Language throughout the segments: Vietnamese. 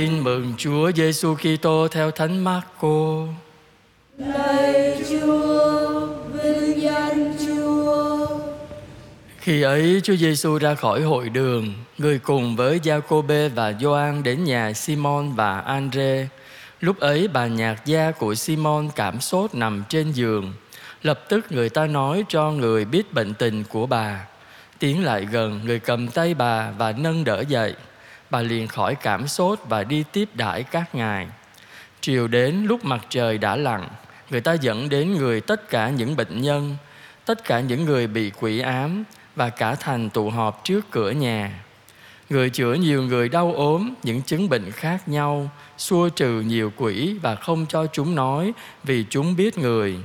Tin mừng Chúa Giêsu Kitô theo Thánh Máccô. Lạy Chúa, vinh danh Chúa. Khi ấy Chúa Giêsu ra khỏi hội đường, người cùng với Gia-côbê và Gioan đến nhà Simon và Anrê. Lúc ấy bà nhạc gia của Simon cảm sốt nằm trên giường. Lập tức người ta nói cho người biết bệnh tình của bà. Tiến lại gần, người cầm tay bà và nâng đỡ dậy. Bà liền khỏi cảm sốt và đi tiếp đãi các ngài. Chiều đến, lúc mặt trời đã lặn, người ta dẫn đến người tất cả những bệnh nhân, tất cả những người bị quỷ ám, và cả thành tụ họp trước cửa nhà. Người chữa nhiều người đau ốm, những chứng bệnh khác nhau, xua trừ nhiều quỷ và không cho chúng nói, vì chúng biết người.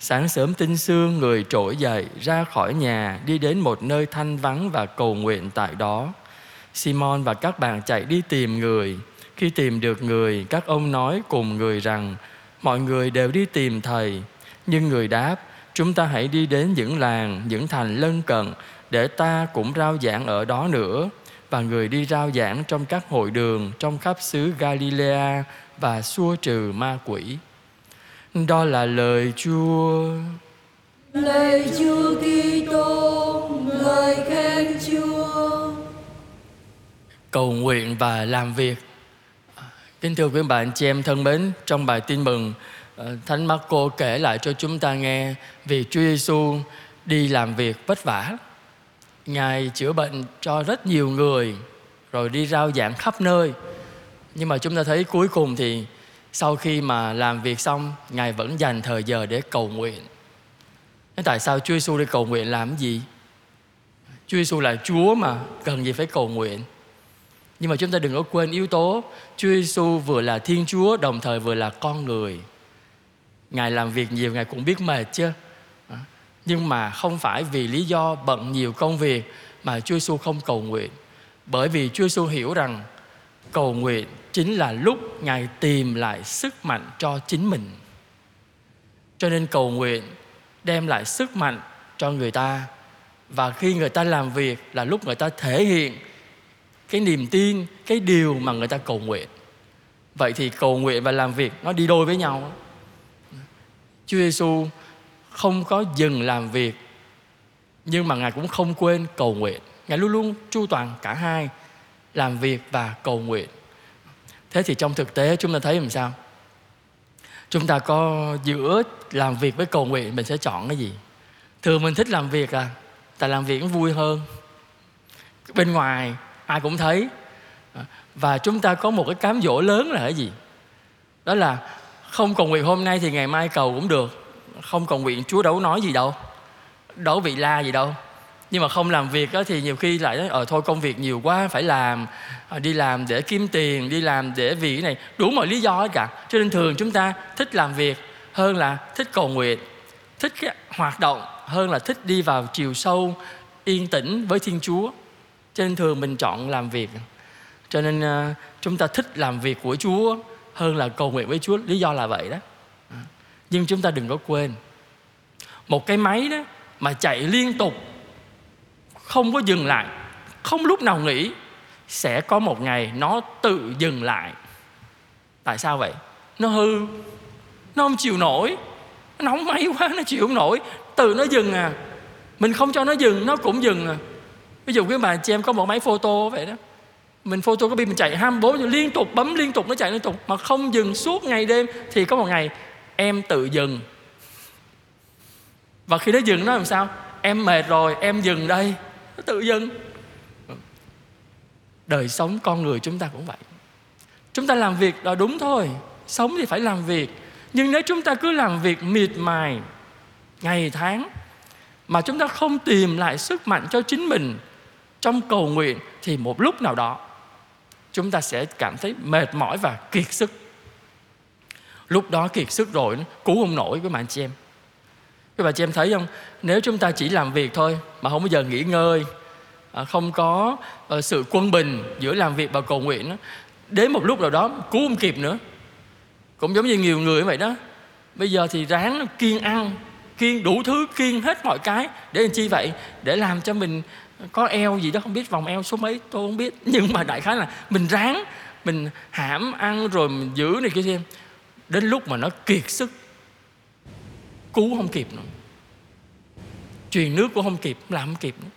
Sáng sớm tinh sương, người trỗi dậy ra khỏi nhà, đi đến một nơi thanh vắng và cầu nguyện tại đó. Simon và các bạn chạy đi tìm người. Khi tìm được người, các ông nói cùng người rằng: mọi người đều đi tìm thầy. Nhưng người đáp: chúng ta hãy đi đến những làng, những thành lân cận, để ta cũng rao giảng ở đó nữa. Và người đi rao giảng trong các hội đường, trong khắp xứ Galilêa, và xua trừ ma quỷ. Đó là lời Chúa. Lời Chúa Kitô, lời khen Chúa. Cầu nguyện và làm việc. Kính thưa quý bạn, chị em thân mến, trong bài Tin Mừng, Thánh Máccô kể lại cho chúng ta nghe việc Chúa Giêsu đi làm việc vất vả. Ngài chữa bệnh cho rất nhiều người, rồi đi rao giảng khắp nơi. Nhưng mà chúng ta thấy cuối cùng thì sau khi mà làm việc xong, Ngài vẫn dành thời giờ để cầu nguyện. Thế tại sao Chúa Giêsu đi cầu nguyện làm gì? Chúa Giêsu là Chúa mà, cần gì phải cầu nguyện? Nhưng mà chúng ta đừng có quên yếu tố Chúa Giêsu vừa là Thiên Chúa, đồng thời vừa là con người. Ngài làm việc nhiều, Ngài cũng biết mệt chứ. Nhưng mà không phải vì lý do bận nhiều công việc mà Chúa Giêsu không cầu nguyện. Bởi vì Chúa Giêsu hiểu rằng cầu nguyện chính là lúc Ngài tìm lại sức mạnh cho chính mình. Cho nên cầu nguyện đem lại sức mạnh cho người ta. Và khi người ta làm việc là lúc người ta thể hiện cái niềm tin, cái điều mà người ta cầu nguyện. Vậy thì cầu nguyện và làm việc nó đi đôi với nhau. Chúa Giêsu không có dừng làm việc, nhưng mà Ngài cũng không quên cầu nguyện. Ngài luôn luôn chu toàn cả hai, làm việc và cầu nguyện. Thế thì trong thực tế chúng ta thấy làm sao? Chúng ta có giữa làm việc với cầu nguyện, mình sẽ chọn cái gì? Thường mình thích làm việc à, tại làm việc cũng vui hơn. Bên ngoài ai cũng thấy. Và chúng ta có một cái cám dỗ lớn là cái gì? Đó là không cầu nguyện hôm nay thì ngày mai cầu cũng được. Không cầu nguyện Chúa đâu nói gì đâu, đâu bị la gì đâu. Nhưng mà không làm việc thì nhiều khi lại nói thôi công việc nhiều quá phải làm, đi làm để kiếm tiền, đi làm để vì cái này, đủ mọi lý do hết cả. Cho nên thường chúng ta thích làm việc hơn là thích cầu nguyện, thích cái hoạt động hơn là thích đi vào chiều sâu yên tĩnh với Thiên Chúa. Cho nên thường mình chọn làm việc. Cho nên chúng ta thích làm việc của Chúa hơn là cầu nguyện với Chúa. Lý do là vậy đó. Nhưng chúng ta đừng có quên, một cái máy đó mà chạy liên tục, không có dừng lại, không lúc nào nghỉ, sẽ có một ngày nó tự dừng lại. Tại sao vậy? Nó hư, nó không chịu nổi, nó nóng máy quá, nó chịu không nổi, tự nó dừng à. Mình không cho nó dừng, nó cũng dừng à. Ví dụ cái bà chị em có một máy photo vậy đó, mình photo copy, mình chạy 24 giờ liên tục, bấm liên tục, nó chạy liên tục mà không dừng suốt ngày đêm, thì có một ngày em tự dừng. Và khi nó dừng nó làm sao? Em mệt rồi, em dừng đây, nó tự dừng. Đời sống con người chúng ta cũng vậy. Chúng ta làm việc là đúng thôi, sống thì phải làm việc. Nhưng nếu chúng ta cứ làm việc miệt mài ngày tháng mà chúng ta không tìm lại sức mạnh cho chính mình trong cầu nguyện, thì một lúc nào đó chúng ta sẽ cảm thấy mệt mỏi và kiệt sức. Lúc đó kiệt sức rồi cứu không nổi các bạn chị em. Các bạn chị em thấy không? Nếu chúng ta chỉ làm việc thôi mà không bao giờ nghỉ ngơi, không có sự quân bình giữa làm việc và cầu nguyện, đến một lúc nào đó cứu không kịp nữa. Cũng giống như nhiều người vậy đó. Bây giờ thì ráng kiêng ăn, kiêng đủ thứ, kiêng hết mọi cái. Để làm chi vậy? Để làm cho mình có eo gì đó, không biết vòng eo số mấy tôi không biết. Nhưng mà đại khái là mình ráng mình hãm ăn rồi mình giữ này kia xem. Đến lúc mà nó kiệt sức, cứu không kịp nữa, truyền nước cũng không kịp, làm không kịp nữa.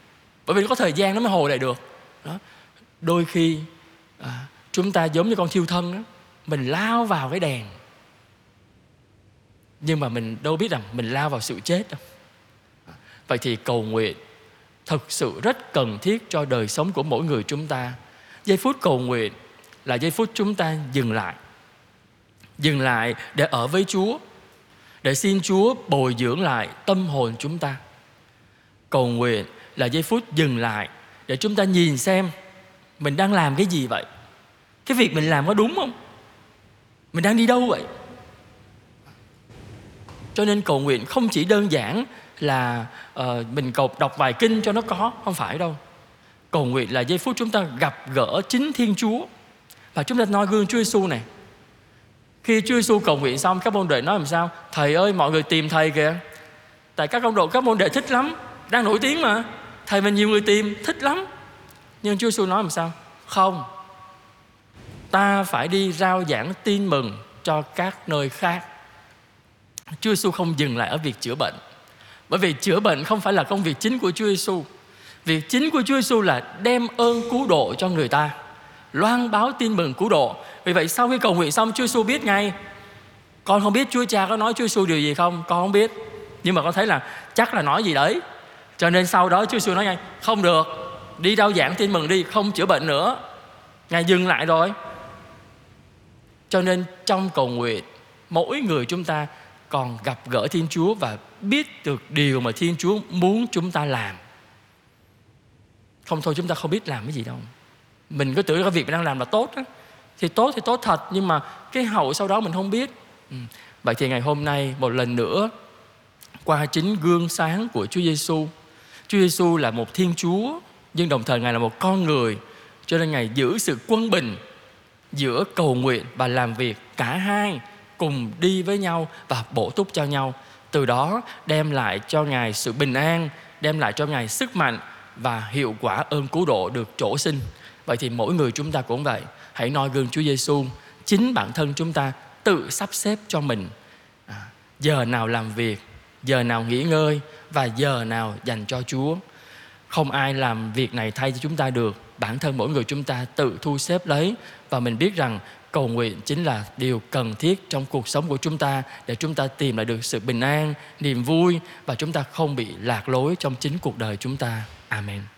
Bởi vì có thời gian nó mới hồi lại được đó. Đôi khi chúng ta giống như con thiêu thân đó, mình lao vào cái đèn, nhưng mà mình đâu biết rằng mình lao vào sự chết đâu. Vậy thì cầu nguyện thực sự rất cần thiết cho đời sống của mỗi người chúng ta. Giây phút cầu nguyện là giây phút chúng ta dừng lại, dừng lại để ở với Chúa, để xin Chúa bồi dưỡng lại tâm hồn chúng ta. Cầu nguyện là giây phút dừng lại để chúng ta nhìn xem mình đang làm cái gì vậy, cái việc mình làm có đúng không, mình đang đi đâu vậy. Cho nên cầu nguyện không chỉ đơn giản là mình đọc vài kinh cho nó có, không phải đâu. Cầu nguyện là giây phút chúng ta gặp gỡ chính Thiên Chúa và chúng ta noi gương Chúa Giêsu này. Khi Chúa Giêsu cầu nguyện xong, các môn đệ nói làm sao? Thầy ơi, mọi người tìm thầy kìa. Tại các môn đệ thích lắm, đang nổi tiếng mà, thầy mình nhiều người tìm, thích lắm. Nhưng Chúa Giêsu nói làm sao? Không, ta phải đi rao giảng tin mừng cho các nơi khác. Chúa Giêsu không dừng lại ở việc chữa bệnh, bởi vì chữa bệnh không phải là công việc chính của Chúa Giêsu. Việc chính của Chúa Giêsu là đem ơn cứu độ cho người ta, loan báo tin mừng cứu độ. Vì vậy sau khi cầu nguyện xong, Chúa Giêsu biết ngay. Con không biết Chúa Cha có nói Chúa Giêsu điều gì không, con không biết, nhưng mà con thấy là chắc là nói gì đấy. Cho nên sau đó Chúa Giêsu nói ngay, không được, đi rao giảng tin mừng đi, không chữa bệnh nữa. Ngài dừng lại rồi. Cho nên trong cầu nguyện, mỗi người chúng ta còn gặp gỡ Thiên Chúa và biết được điều mà Thiên Chúa muốn chúng ta làm. Không thôi chúng ta không biết làm cái gì đâu. Mình cứ tưởng cái việc mình đang làm là tốt đó. Thì tốt thật, nhưng mà cái hậu sau đó mình không biết. Vậy thì ngày hôm nay một lần nữa, qua chính gương sáng của Chúa Giêsu. Chúa Giêsu là một Thiên Chúa, nhưng đồng thời Ngài là một con người. Cho nên Ngài giữ sự quân bình giữa cầu nguyện và làm việc, cả hai cùng đi với nhau và bổ túc cho nhau. Từ đó đem lại cho Ngài sự bình an, đem lại cho Ngài sức mạnh và hiệu quả ơn cứu độ được trổ sinh. Vậy thì mỗi người chúng ta cũng vậy, hãy noi gương Chúa Giêsu. Chính bản thân chúng ta tự sắp xếp cho mình giờ nào làm việc, giờ nào nghỉ ngơi và giờ nào dành cho Chúa. Không ai làm việc này thay cho chúng ta được, bản thân mỗi người chúng ta tự thu xếp lấy. Và mình biết rằng cầu nguyện chính là điều cần thiết trong cuộc sống của chúng ta, để chúng ta tìm lại được sự bình an, niềm vui và chúng ta không bị lạc lối trong chính cuộc đời chúng ta. Amen.